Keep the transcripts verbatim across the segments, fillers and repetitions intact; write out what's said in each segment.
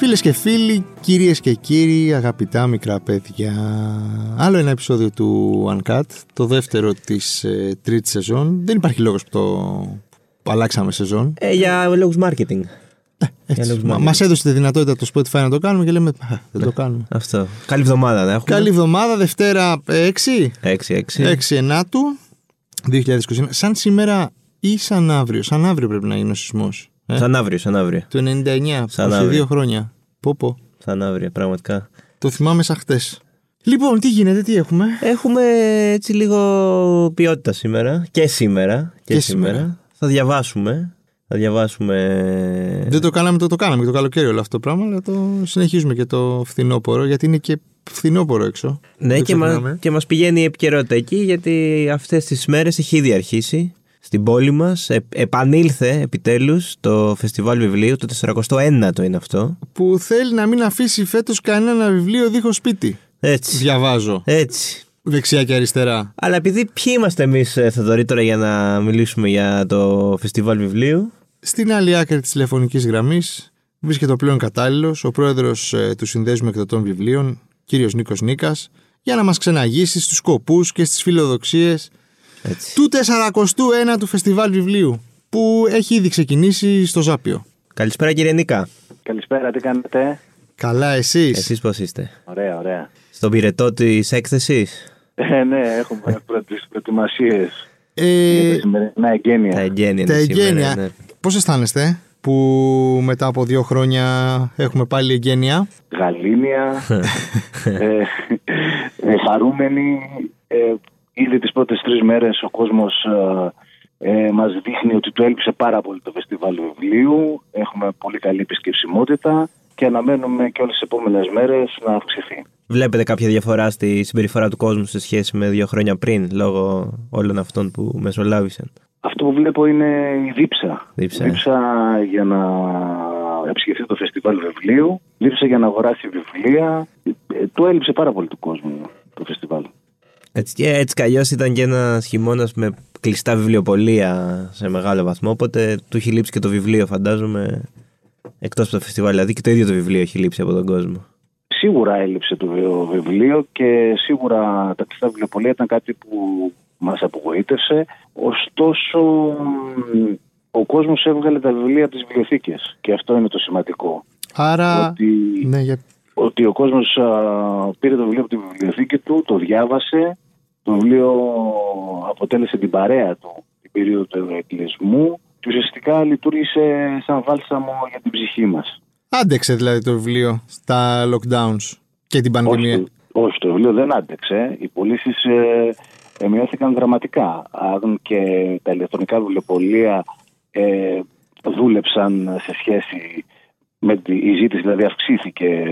Φίλες και φίλοι, κυρίες και κύριοι, αγαπητά μικρά παιδιά, άλλο ένα επεισόδιο του Uncut, το δεύτερο της ε, τρίτης σεζόν. Δεν υπάρχει λόγος που το που αλλάξαμε σεζόν. Ε, για λόγους marketing. Ε, Μα, μας έδωσε τη δυνατότητα το Spotify να το κάνουμε και λέμε α, δεν ναι, το κάνουμε. Αυτό. Καλή εβδομάδα να έχουμε. Καλή εβδομάδα, Δευτέρα έξι, έξι, έξι, έξι του δύο χιλιάδες είκοσι ένα. Σαν σήμερα ή σαν αύριο, σαν αύριο πρέπει να γίνει ο σεισμός. Ε? Σαν αύριο, σαν αύριο. Το ενενήντα εννιά, σε δύο χρόνια. Πόπο. Σαν αύριο, πραγματικά. Το θυμάμαι σαν χτες. Λοιπόν, τι γίνεται, τι έχουμε. Έχουμε έτσι λίγο ποιότητα σήμερα. Και σήμερα. Και, και σήμερα. σήμερα. Θα διαβάσουμε. Θα διαβάσουμε. Δεν το κάναμε, το, το κάναμε και το καλοκαίρι όλο αυτό το πράγμα, αλλά το συνεχίζουμε και το φθινόπωρο, γιατί είναι και φθινόπωρο έξω. Ναι, και, μα, και μας πηγαίνει η επικαιρότητα εκεί, γιατί αυτές τις μέρες έχει ήδη αρχίσει. Στην πόλη μας ε, επανήλθε επιτέλους το φεστιβάλ βιβλίου, το σαράντα εννέα είναι αυτό. Που θέλει να μην αφήσει φέτος κανένα βιβλίο δίχως σπίτι. Έτσι. Διαβάζω. Έτσι. Δεξιά και αριστερά. Αλλά επειδή ποιοι είμαστε εμείς, Θοδωρή, τώρα για να μιλήσουμε για το φεστιβάλ βιβλίου. Στην άλλη άκρη της τηλεφωνικής γραμμής βρίσκεται ο πλέον κατάλληλος, ο πρόεδρος ε, του Συνδέσμου Εκδοτών Βιβλίων, κύριος Νίκος Νίκας, για να μας ξεναγήσει στους σκοπούς και στις φιλοδοξίες. Έτσι. Του σαράντα εννέα του Φεστιβάλ Βιβλίου, που έχει ήδη ξεκινήσει στο Ζάπειο. Καλησπέρα, κύριε Νίκα. Καλησπέρα, τι κάνετε? Καλά, εσείς? Εσείς πώς είστε? Ωραία, ωραία. Στον πυρετό της έκθεσης? Ε, ναι, έχουμε τις προετοιμασίες ε, για τα εγγένεια. Τα εγγένεια, τα εγγένεια. Ναι. Πώς αισθάνεστε που μετά από δύο χρόνια έχουμε πάλι εγγένεια? Γαλήνια, ε, ε, χαρούμενοι. ε, Ήδη τις πρώτες τρεις μέρες ο κόσμος ε, μας δείχνει ότι του έλειψε πάρα πολύ το φεστιβάλ βιβλίου. Έχουμε πολύ καλή επισκεψιμότητα και αναμένουμε και όλες τις επόμενες μέρες να αυξηθεί. Βλέπετε κάποια διαφορά στη συμπεριφορά του κόσμου σε σχέση με δύο χρόνια πριν, λόγω όλων αυτών που μεσολάβησαν? Αυτό που βλέπω είναι η δίψα. Δίψα, δίψα για να επισκεφθεί το φεστιβάλ βιβλίου, δίψα για να αγοράσει βιβλία. Του έλειψε πάρα πολύ του κόσμου το φεστιβάλ. Έτσι, και έτσι κι αλλιώς ήταν και ένας χειμώνας με κλειστά βιβλιοπωλεία σε μεγάλο βαθμό. Οπότε του έχει λείψει και το βιβλίο, φαντάζομαι, εκτός από το φεστιβάλ. Δηλαδή και το ίδιο το βιβλίο έχει λείψει από τον κόσμο. Σίγουρα έλειψε το βιβλίο και σίγουρα τα κλειστά βιβλιοπωλεία ήταν κάτι που μας απογοήτευσε. Ωστόσο, ο κόσμος έβγαλε τα βιβλία από τις βιβλιοθήκες και αυτό είναι το σημαντικό. Άρα. Ότι... Ναι, για... Ότι ο κόσμος α, πήρε το βιβλίο από τη βιβλιοθήκη του, το διάβασε, το βιβλίο αποτέλεσε την παρέα του την περίοδο του ευρωεκλεισμού και ουσιαστικά λειτουργήσε σαν βάλσαμο για την ψυχή μας. Άντεξε δηλαδή το βιβλίο στα lockdowns και την πανδημία? Όχι, όχι, το βιβλίο δεν άντεξε. Οι πωλήσεις ε, ε, μειώθηκαν δραματικά. Αν και τα ηλεκτρονικά βιβλιοπωλεία ε, δούλεψαν σε σχέση... Με τη, η ζήτηση δηλαδή αυξήθηκε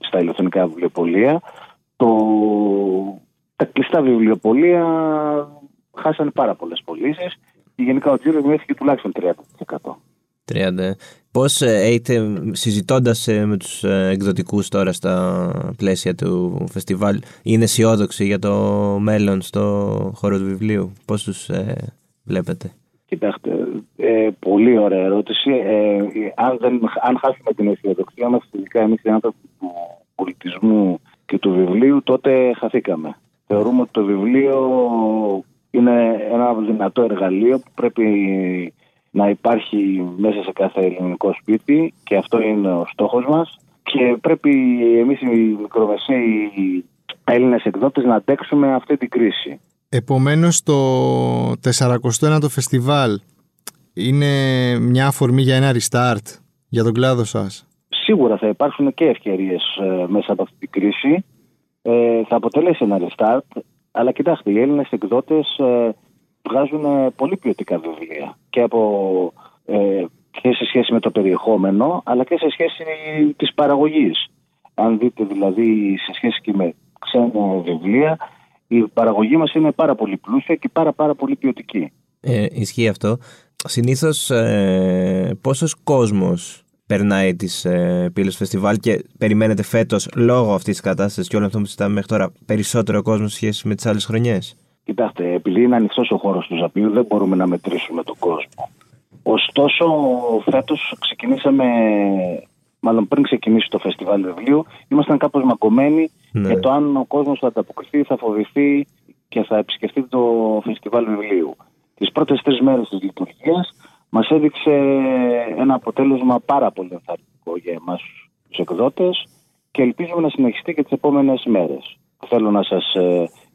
στα ηλεκτρονικά βιβλιοπωλεία, το, τα κλειστά βιβλιοπωλεία χάσανε πάρα πολλές πωλήσεις και γενικά ο τζίρος μειώθηκε τουλάχιστον τριάντα τοις εκατό. τριάντα τοις εκατό. Πώς είστε συζητώντας με τους εκδοτικούς τώρα στα πλαίσια του φεστιβάλ, είναι αισιόδοξοι για το μέλλον στο χώρο του βιβλίου? Πώς τους ε, βλέπετε? Κοιτάξτε, ε, πολύ ωραία ερώτηση. Ε, ε, αν, δεν, αν χάσουμε την αισιοδοξία μας, φυσικά εμείς οι άνθρωποι του πολιτισμού και του βιβλίου, τότε χαθήκαμε. Θεωρούμε ότι το βιβλίο είναι ένα δυνατό εργαλείο που πρέπει να υπάρχει μέσα σε κάθε ελληνικό σπίτι και αυτό είναι ο στόχος μας. Και πρέπει εμείς οι μικρομεσαίοι Έλληνες εκδότες να αντέξουμε αυτή την κρίση. Επομένως, το σαράντα εννέα φεστιβάλ είναι μια αφορμή για ένα restart για τον κλάδο σας? Σίγουρα θα υπάρξουν και ευκαιρίες ε, μέσα από αυτή την κρίση. Ε, θα αποτελέσει ένα restart, αλλά κοιτάξτε, οι Έλληνες εκδότες ε, βγάζουν ε, πολύ ποιοτικά βιβλία και, από, ε, και σε σχέση με το περιεχόμενο, αλλά και σε σχέση της παραγωγής. Αν δείτε δηλαδή σε σχέση και με ξένα βιβλία, η παραγωγή μας είναι πάρα πολύ πλούσια και πάρα πάρα πολύ ποιοτική. Ε, ισχύει αυτό. Συνήθως ε, πόσος κόσμος περνάει τις ε, πύλες φεστιβάλ και περιμένετε φέτος, λόγω αυτής της κατάστασης και όλων αυτών που συζητάμε μέχρι τώρα, περισσότερο κόσμο σε σχέση με τις άλλες χρονιές? Κοιτάξτε, επειδή είναι ανοιχτός ο χώρος του Ζαπείου, δεν μπορούμε να μετρήσουμε τον κόσμο. Ωστόσο, φέτος ξεκινήσαμε μάλλον πριν ξεκινήσει το φεστιβάλ βιβλίου, ήμασταν κάπως μακωμένοι ναι. για το αν ο κόσμος θα ανταποκριθεί, θα φοβηθεί και θα επισκεφτεί το φεστιβάλ βιβλίου. Τις πρώτες τρεις μέρες της λειτουργίας μας έδειξε ένα αποτέλεσμα πάρα πολύ ενθαρρυντικό για εμάς τους εκδότες και ελπίζουμε να συνεχιστεί και τις επόμενες μέρες. Θέλω να σας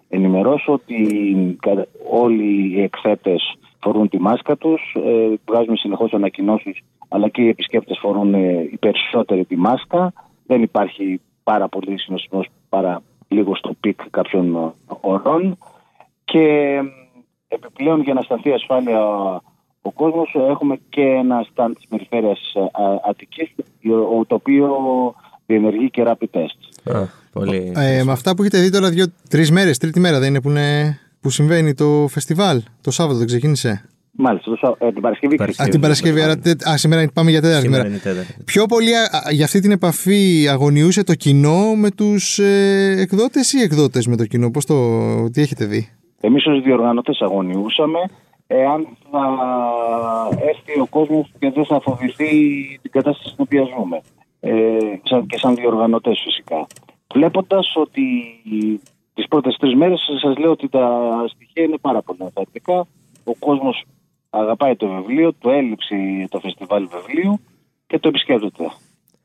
ενημερώσω ότι όλοι οι εκθέτες φορούν τη μάσκα τους, βγάζουμε συνεχώς ανακοινώσεις, αλλά και οι επισκέπτες φορούν οι περισσότεροι τη μάσκα. Δεν υπάρχει πάρα πολύ συνοσημός, παρά λίγο στο πικ κάποιων ωρών. Και επιπλέον, για να σταθεί ασφάλεια ο κόσμος, έχουμε και ένα stand της Περιφέρειας Αττικής, το οποίο διενεργεί και rapid test. Α, πολύ... ε, με αυτά που έχετε δει τώρα, δύο, τρεις μέρες, τρίτη μέρα δεν είναι που, είναι που συμβαίνει το φεστιβάλ? Το Σάββατο δεν ξεκίνησε? Μάλιστα, το, ε, την Παρασκευή. Α, την Παρασκευή, άρα α, σήμερα πάμε για τέταρτη μέρα. Πιο πολύ α, για αυτή την επαφή αγωνιούσε το κοινό με τους ε, εκδότες ή εκδότες με το κοινό? Πώς το, τι έχετε δει? Εμείς ως διοργανωτές αγωνιούσαμε εάν θα έρθει ο κόσμος και δεν θα φοβηθεί την κατάσταση στην οποία ζούμε. Ε, και σαν διοργανωτές φυσικά. Βλέποντας ότι τις πρώτες τρεις μέρες, σας λέω ότι τα στοιχεία είναι πάρα πολύ ενθαρρυντικά. Ο κόσμος αγαπάει το βιβλίο, το έλειψε το φεστιβάλ βιβλίου και το επισκέπτεται.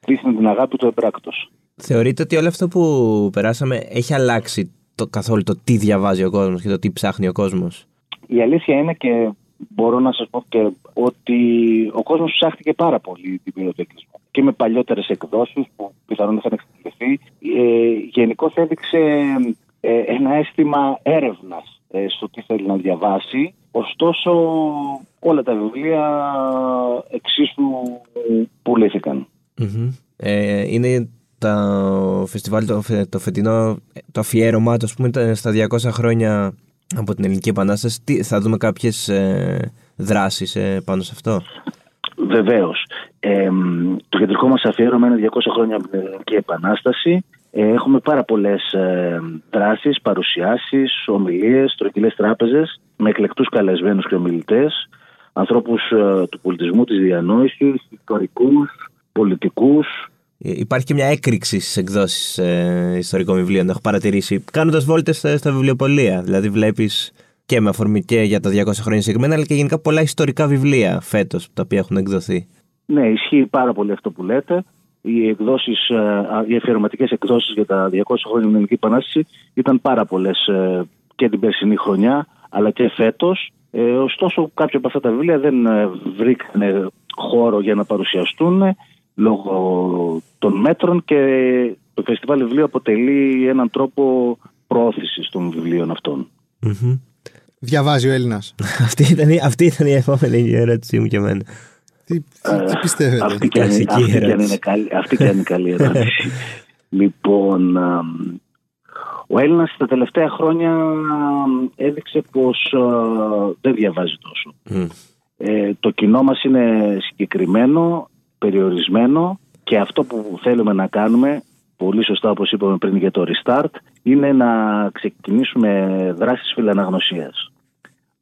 Δείχνει την αγάπη του εμπράκτος. Θεωρείτε ότι όλο αυτό που περάσαμε έχει αλλάξει το, καθόλου το τι διαβάζει ο κόσμος και το τι ψάχνει ο κόσμος? Η αλήθεια είναι, και μπορώ να σας πω και, ότι ο κόσμος ψάχτηκε πάρα πολύ την περιοδεκλισμό. Και με παλιότερες εκδόσεις που πιθανόν είχαν εξελιχθεί. Ε, γενικώς έδειξε ε, ένα αίσθημα έρευνας ε, στο τι θέλει να διαβάσει. Ωστόσο, όλα τα βιβλία εξίσου πουλήθηκαν. Mm-hmm. Ε, είναι το φεστιβάλ το, φε, το φετινό, το αφιέρωμα, το, ας πούμε, στα διακόσια χρόνια από την Ελληνική Επανάσταση. Τι, θα δούμε κάποιες ε, δράσεις ε, πάνω σε αυτό? Βεβαίως. Ε, το κεντρικό μας αφιέρωμα είναι διακόσια χρόνια από την Ελληνική Επανάσταση. Ε, έχουμε πάρα πολλές ε, δράσεις, παρουσιάσεις, ομιλίες, τρογγυλές τράπεζες με εκλεκτούς καλεσμένους και ομιλητές, ανθρώπους ε, του πολιτισμού, της διανόησης, ιστορικούς, πολιτικούς. Υπάρχει και μια έκρηξη στις εκδόσεις ε, ιστορικών βιβλίων, έχω παρατηρήσει, κάνοντας βόλτες στα, στα βιβλιοπωλεία. Δηλαδή, βλέπεις και με αφορμή και για τα διακόσια χρόνια συγκεκριμένα, αλλά και γενικά πολλά ιστορικά βιβλία φέτος τα οποία έχουν εκδοθεί. Ναι, ισχύει πάρα πολύ αυτό που λέτε. Οι εκδόσεις, οι αφιερωματικές εκδόσεις για τα διακόσια χρόνια στην Ελληνική Επανάσταση ήταν πάρα πολλές και την περσινή χρονιά, αλλά και φέτος. Ωστόσο, κάποια από αυτά τα βιβλία δεν βρήκαν χώρο για να παρουσιαστούν λόγω των μέτρων, και το φεστιβάλ βιβλίου αποτελεί έναν τρόπο προώθησης των βιβλίων αυτών. Mm-hmm. Διαβάζει ο Έλληνας. αυτή, ήταν, αυτή ήταν η επόμενη ερώτησή μου και εμένα. Τι, τι πιστεύετε? Αυτή και αν είναι καλή, καλή ερώτηση. Λοιπόν, ο Έλληνας τα τελευταία χρόνια έδειξε πως δεν διαβάζει τόσο. Mm. Ε, το κοινό μας είναι συγκεκριμένο, περιορισμένο, και αυτό που θέλουμε να κάνουμε, πολύ σωστά όπως είπαμε πριν για το restart, είναι να ξεκινήσουμε δράσεις φιλαναγνωσίας.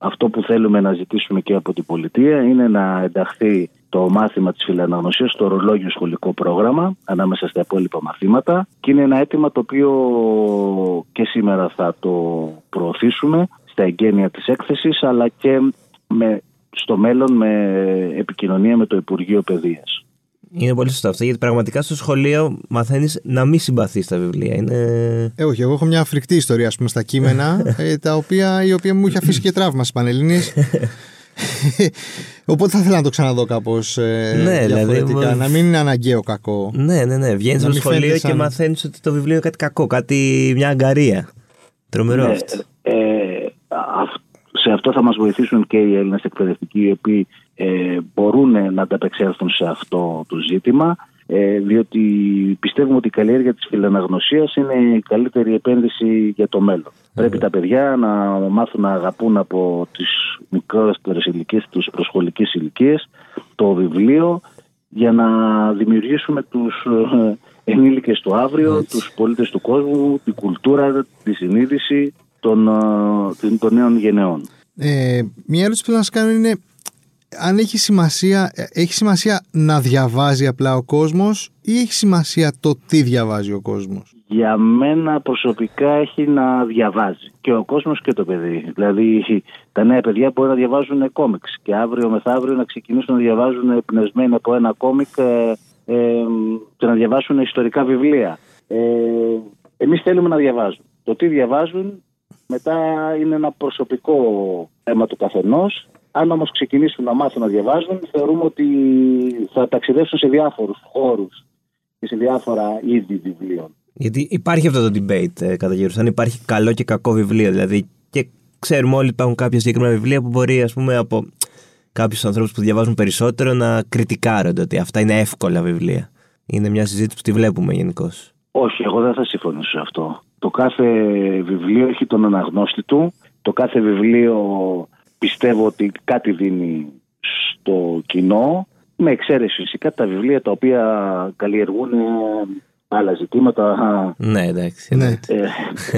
Αυτό που θέλουμε να ζητήσουμε και από την πολιτεία είναι να ενταχθεί το μάθημα της φιλαναγνωσίας στο ορολόγιο σχολικό πρόγραμμα ανάμεσα στα υπόλοιπα μαθήματα, και είναι ένα αίτημα το οποίο και σήμερα θα το προωθήσουμε στα εγγένεια της έκθεσης, αλλά και με, στο μέλλον με επικοινωνία με το Υπουργείο Παιδείας. Είναι πολύ σωστό αυτό, γιατί πραγματικά στο σχολείο μαθαίνεις να μην συμπαθείς τα βιβλία. Είναι... Ε, όχι, εγώ έχω μια φρικτή ιστορία, ας πούμε, στα κείμενα, ε, τα οποία, η οποία μου είχε αφήσει και τραύμα στις Πανελλήνιες. Οπότε θα ήθελα να το ξαναδώ κάπως ε, ναι, διαφορετικά, δηλαδή, να μην είναι αναγκαίο κακό. Ναι, ναι, ναι. Βγαίνεις στο σχολείο σαν... και μαθαίνεις ότι το βιβλίο είναι κάτι κακό, κάτι, μια αγκαρία. Τρομερό ναι, αυτό. Ε, ε, αυτό. Σε αυτό θα μας βοηθήσουν και οι Έλληνες εκπαιδευτικοί, οι οποίοι ε, μπορούν να ανταπεξέλθουν σε αυτό το ζήτημα, ε, διότι πιστεύουμε ότι η καλλιέργεια της φιλαναγνωσίας είναι η καλύτερη επένδυση για το μέλλον. Mm. Πρέπει τα παιδιά να μάθουν να αγαπούν από τις μικρότερες ηλικίες, τις προσχολικές ηλικίες, το βιβλίο, για να δημιουργήσουμε τους ενήλικες του αύριο, mm. τους πολίτες του κόσμου, την κουλτούρα, τη συνείδηση των, των νέων γενεών. Ε, μια ερώτηση που θέλω να σας κάνω είναι αν έχει σημασία, έχει σημασία να διαβάζει απλά ο κόσμος ή έχει σημασία το τι διαβάζει ο κόσμος? Για μένα προσωπικά έχει να διαβάζει και ο κόσμος και το παιδί. Δηλαδή τα νέα παιδιά μπορεί να διαβάζουν κόμικς και αύριο μεθαύριο να ξεκινήσουν να διαβάζουν εμπνευσμένοι από ένα κόμικ ε, ε, και να διαβάσουν ιστορικά βιβλία. Ε, εμείς θέλουμε να διαβάζουν. Το τι διαβάζουν μετά είναι ένα προσωπικό θέμα του καθενός. Αν όμως ξεκινήσουν να μάθουν να διαβάζουν, θεωρούμε ότι θα ταξιδεύσουν σε διάφορους χώρους και σε διάφορα είδη βιβλίων. Γιατί υπάρχει αυτό το debate ε, κατά γύρω, αν υπάρχει καλό και κακό βιβλίο. Δηλαδή, και ξέρουμε όλοι ότι υπάρχουν κάποια συγκεκριμένα βιβλία που μπορεί, ας πούμε, από κάποιους ανθρώπους που διαβάζουν περισσότερο να κριτικάρονται ότι αυτά είναι εύκολα βιβλία. Είναι μια συζήτηση που τη βλέπουμε γενικώς. Όχι, εγώ δεν θα συμφωνήσω σε αυτό. Το κάθε βιβλίο έχει τον αναγνώστη του. Το κάθε βιβλίο πιστεύω ότι κάτι δίνει στο κοινό. Με εξαίρεση φυσικά τα βιβλία τα οποία καλλιεργούν άλλα ζητήματα. Ναι, εντάξει. Ναι. Ε,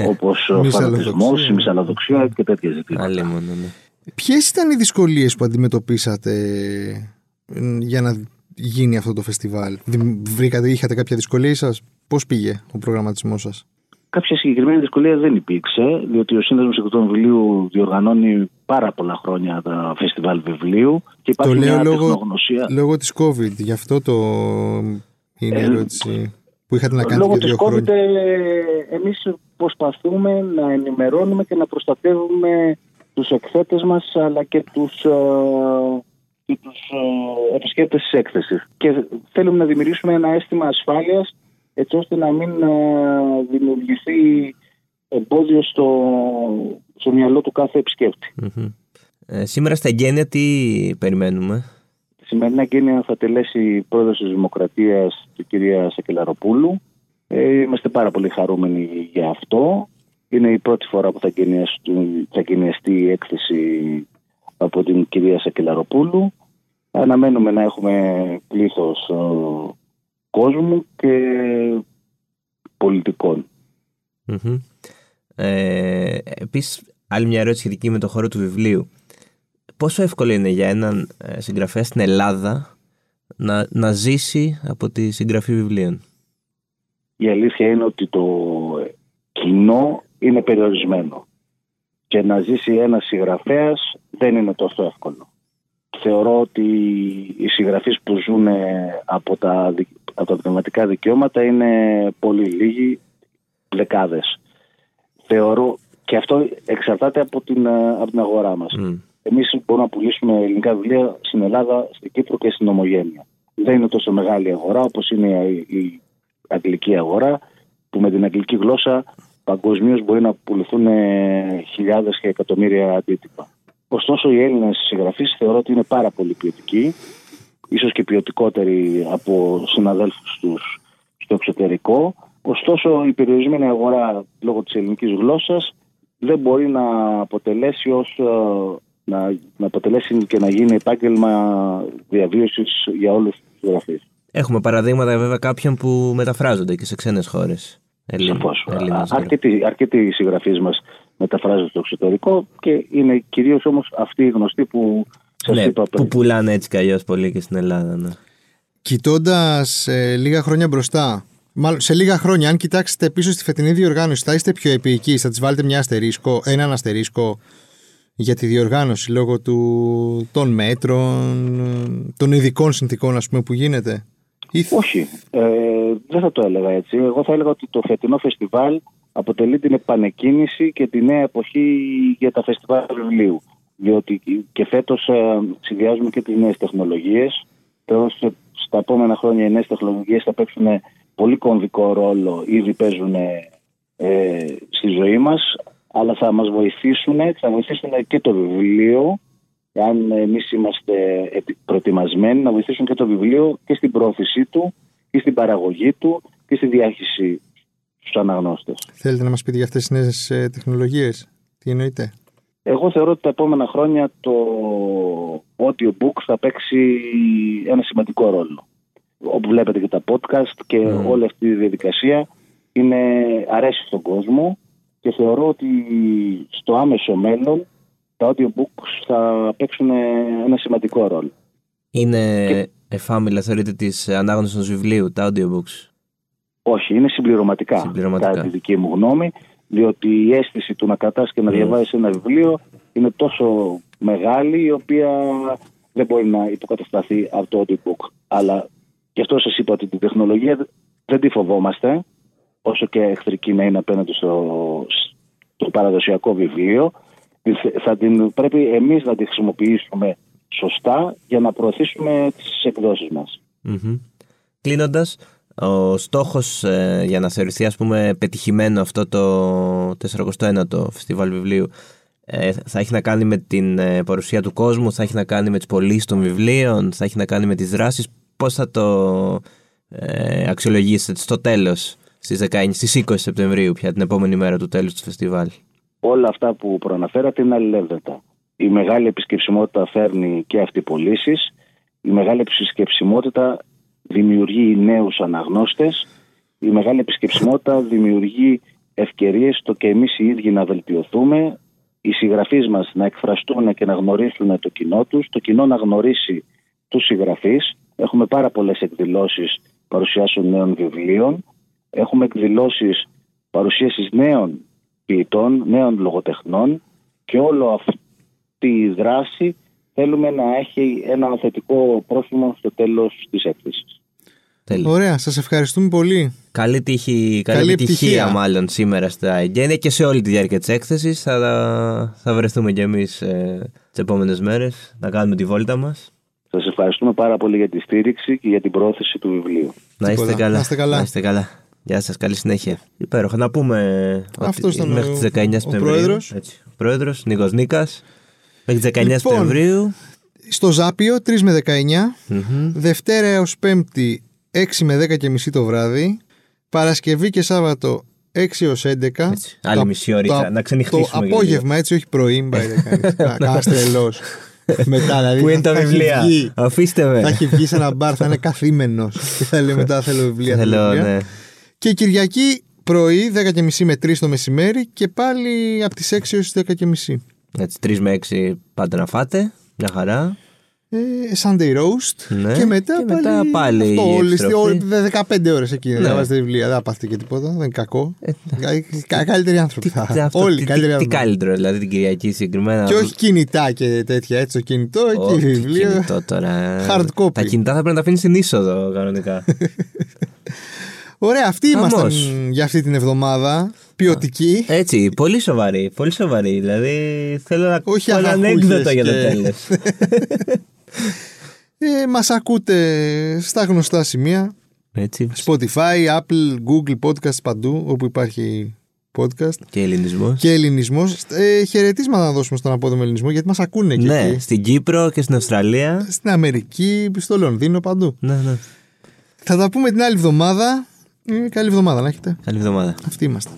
όπως ο φανατισμός, η μυσαλλοδοξία και τέτοια ζητήματα. Άλλη μόνο, ναι. Ποιες ήταν οι δυσκολίες που αντιμετωπίσατε για να γίνει αυτό το φεστιβάλ? Βρήκατε, είχατε κάποια δυσκολία σας? Πώς πήγε ο προγραμματισμός σας? Κάποια συγκεκριμένη δυσκολία δεν υπήρξε, διότι ο Σύνδεσμος Εκδοτών Βιβλίου διοργανώνει πάρα πολλά χρόνια τα φεστιβάλ βιβλίου και υπάρχει το μια τεχνογνωσία. Λόγω της COVID, γι' αυτό το είναι η ε, ερώτηση που είχατε να κάνετε και δύο χρόνια. Λόγω της COVID ε, εμείς προσπαθούμε να ενημερώνουμε και να προστατεύουμε τους εκθέτες μας αλλά και τους... Ε, και τους ε, επισκέπτες της έκθεσης. Και θέλουμε να δημιουργήσουμε ένα αίσθημα ασφάλειας έτσι ώστε να μην δημιουργηθεί εμπόδιο στο, στο μυαλό του κάθε επισκέπτη. Mm-hmm. Ε, σήμερα στα εγγένεια τι περιμένουμε? Τη σημερινή εγγένεια θα τελέσει η πρόεδρος της Δημοκρατίας, η κυρία Σακελαροπούλου. Ε, είμαστε πάρα πολύ χαρούμενοι για αυτό. Είναι η πρώτη φορά που θα εγγενιαστεί η έκθεση από την κυρία Σακελαροπούλου. Αναμένουμε να έχουμε πλήθος κόσμου και πολιτικών. Mm-hmm. Ε, επίσης, άλλη μια ερώτηση σχετική με το χώρο του βιβλίου. Πόσο εύκολο είναι για έναν συγγραφέα στην Ελλάδα να, να ζήσει από τη συγγραφή βιβλίων? Η αλήθεια είναι ότι το κοινό είναι περιορισμένο και να ζήσει ένας συγγραφέας δεν είναι τόσο εύκολο. Θεωρώ ότι οι συγγραφείς που ζουν από τα, από τα πνευματικά δικαιώματα είναι πολύ λίγοι, δεκάδες. Θεωρώ, και αυτό εξαρτάται από την, από την αγορά μας. Mm. Εμείς μπορούμε να πουλήσουμε ελληνικά βιβλία στην Ελλάδα, στην Κύπρο και στην Ομογένεια. Δεν είναι τόσο μεγάλη αγορά όπως είναι η, η αγγλική αγορά, που με την αγγλική γλώσσα παγκοσμίως μπορεί να πουληθούν χιλιάδες και εκατομμύρια αντίτυπα. Ωστόσο, οι Έλληνες συγγραφείς θεωρώ ότι είναι πάρα πολύ ποιοτικοί, ίσως και ποιοτικότεροι από συναδέλφους τους στο εξωτερικό. Ωστόσο, η περιορισμένη αγορά λόγω της ελληνικής γλώσσας δεν μπορεί να αποτελέσει, ως, να, να αποτελέσει και να γίνει επάγγελμα διαβίωσης για όλους τους συγγραφείς. Έχουμε παραδείγματα βέβαια κάποιων που μεταφράζονται και σε ξένες χώρες. Σαφώς. Αρκετοί, αρκετοί συγγραφείς μας μεταφράζονται στο εξωτερικό και είναι κυρίως όμως αυτοί οι γνωστοί που σας ναι, είπα πριν. Που πουλάνε έτσι καλλιώς πολύ και στην Ελλάδα. Ναι. Κοιτώντας ε, λίγα χρόνια μπροστά, μάλλον σε λίγα χρόνια, αν κοιτάξετε πίσω στη φετινή διοργάνωση, θα είστε πιο επίκοι, θα της βάλετε μια αστερίσκο, έναν αστερίσκο για τη διοργάνωση λόγω του, των μέτρων, των ειδικών συνθηκών ας πούμε, που γίνεται? Όχι, ε, δεν θα το έλεγα έτσι. Εγώ θα έλεγα ότι το φετινό φεστιβάλ αποτελεί την επανεκκίνηση και τη νέα εποχή για τα φεστιβάλ βιβλίου. Διότι και φέτος ε, συνδυάζουμε και τις νέες τεχνολογίες. Τώρα, στα επόμενα χρόνια οι νέες τεχνολογίες θα παίξουν πολύ κομβικό ρόλο, ήδη παίζουν ε, στη ζωή μας, αλλά θα μας βοηθήσουν, θα βοηθήσουν και το βιβλίο. Αν εμείς είμαστε προετοιμασμένοι, να βοηθήσουν και το βιβλίο και στην πρόθεσή του και στην παραγωγή του και στη διάχυση στους αναγνώστες. Θέλετε να μας πείτε για αυτές τις νέες τεχνολογίες, τι εννοείτε? Εγώ θεωρώ ότι τα επόμενα χρόνια το audiobook θα παίξει ένα σημαντικό ρόλο. Όπου βλέπετε και τα podcast και mm. όλη αυτή η διαδικασία είναι αρέσει στον κόσμο και θεωρώ ότι στο άμεσο μέλλον τα audiobooks θα παίξουν ένα σημαντικό ρόλο. Είναι και... εφάμιλα, θεωρείτε, της ανάγνωσης του βιβλίου, τα audiobooks? Όχι, είναι συμπληρωματικά, συμπληρωματικά. Κατά τη δική μου γνώμη, διότι η αίσθηση του να κρατάς και να mm. διαβάζεις ένα βιβλίο είναι τόσο μεγάλη, η οποία δεν μπορεί να υποκατασταθεί από το audiobook. Αλλά γι' αυτό σας είπα ότι την τεχνολογία δεν τη φοβόμαστε, όσο και εχθρική να είναι απέναντι στο, στο παραδοσιακό βιβλίο. Θα την, πρέπει εμείς να τη χρησιμοποιήσουμε σωστά για να προωθήσουμε τις εκδόσεις μας. Mm-hmm. Κλείνοντας, ο στόχος ε, για να θεωρηθεί, ας πούμε, πετυχημένο αυτό το σαρανταεννιάτο Φεστιβάλ Βιβλίου ε, θα έχει να κάνει με την ε, παρουσία του κόσμου, θα έχει να κάνει με τις πωλήσεις των βιβλίων, θα έχει να κάνει με τις δράσεις. Πώς θα το ε, αξιολογήσετε στο τέλος, στις, δεκαεννιά, στις είκοσι Σεπτεμβρίου, πια την επόμενη μέρα του τέλους του φεστιβάλ? Όλα αυτά που προαναφέρατε είναι αλληλεύθερα. Η μεγάλη επισκεψιμότητα φέρνει και αυτή πωλήσεις. Η μεγάλη επισκεψιμότητα δημιουργεί νέους αναγνώστες. Η μεγάλη επισκεψιμότητα δημιουργεί ευκαιρίες στο και εμείς οι ίδιοι να βελτιωθούμε, οι συγγραφείς μας να εκφραστούν και να γνωρίσουν το κοινό τους, το κοινό να γνωρίσει τους συγγραφείς. Έχουμε πάρα πολλές εκδηλώσεις παρουσιάσεων νέων βιβλίων. Έχουμε εκδηλώσεις παρουσίασης νέων ποιητών, νέων λογοτεχνών, και όλο αυτό τη δράση θέλουμε να έχει ένα θετικό πρόθυμο στο τέλος της έκθεσης. Ωραία, σας ευχαριστούμε πολύ. Καλή τύχη, καλή, καλή επιτυχία, επιτυχία μάλλον σήμερα στα εγγένεια και σε όλη τη διάρκεια της έκθεσης. Θα, θα βρεθούμε κι εμείς ε, τις επόμενες μέρες να κάνουμε τη βόλτα μας. Σας ευχαριστούμε πάρα πολύ για τη στήριξη και για την πρόθεση του βιβλίου. Να είστε καλά. Να είστε καλά. Να είστε καλά. Γεια σας, καλή συνέχεια. Υπέροχα, να πούμε αυτός ότι μέχρι τις δεκαεννιά Σεπτεμβρίου. Ο πρόεδρος, Νίκος Νίκας. Μέχρι δεκαεννιά λοιπόν, Σεπτεμβρίου. Στο Ζάπειο, τρεις με δεκαεννιά. Mm-hmm. Δευτέρα έως Πέμπτη, έξι με δέκα και μισή το βράδυ. Παρασκευή και Σάββατο, έξι έως έντεκα. Έτσι. Άλλη τα, μισή ώρα, τα, να ξενυχτήσουμε. Το απόγευμα, έτσι, όχι πρωί, μπα κάστρελος. Μετά, δηλαδή, που είναι τα βιβλία. Βγει, αφήστε με. Θα έχει βγει σε ένα μπαρ, θα είναι καθήμενος. Και θα λέει μετά, θέλω βιβλία. Θέλω, βιβλία. Ναι. Και Κυριακή πρωί, δέκα και μισή με τρεις το μεσημέρι, και πάλι από τις έξι έως δέκα και μισή. Έτσι, τρεις με έξι πάτε να φάτε, μια χαρά. Ε, Sunday roast. Ναι. Και μετά και πάλι, μετά πάλι αυτό, όλες, δεκαπέντε ώρες εκεί. Δεν βάζετε βιβλία, δεν πάθετε και τίποτα, δεν είναι κακό. Ε, καλύτεροι άνθρωποι θα είναι. Όλοι τι, καλύτεροι άνθρωποι. Τι καλύτερο, δηλαδή την Κυριακή συγκεκριμένα. Και όχι κινητά και τέτοια, έτσι, το κινητό και βιβλία. Κινητό τώρα. Hard copy. Τα κινητά θα πρέπει να τα αφήνεις στην είσοδο κανονικά. Ωραία, αυτοί ήμασταν για αυτή την εβδομάδα. Ποιοτική. Έτσι, πολύ σοβαρή. Πολύ σοβαρή. Δηλαδή θέλω να ακούω ένα ανέκδοτο και... για το τέλος. ε, μας ακούτε στα γνωστά σημεία. Έτσι. Spotify, Apple, Google Podcast, παντού όπου υπάρχει podcast. Και ελληνισμός. Και ελληνισμός. Ε, χαιρετίσματα να δώσουμε στον απόδομο ελληνισμό, γιατί μας ακούνε και ναι, εκεί. Στην Κύπρο και στην Αυστραλία. Στην Αμερική, στο Λονδίνο, παντού. Ναι, ναι. Θα τα πούμε την άλλη εβδομάδα. Καλή εβδομάδα να έχετε. Καλή εβδομάδα. Αυτοί είμαστε.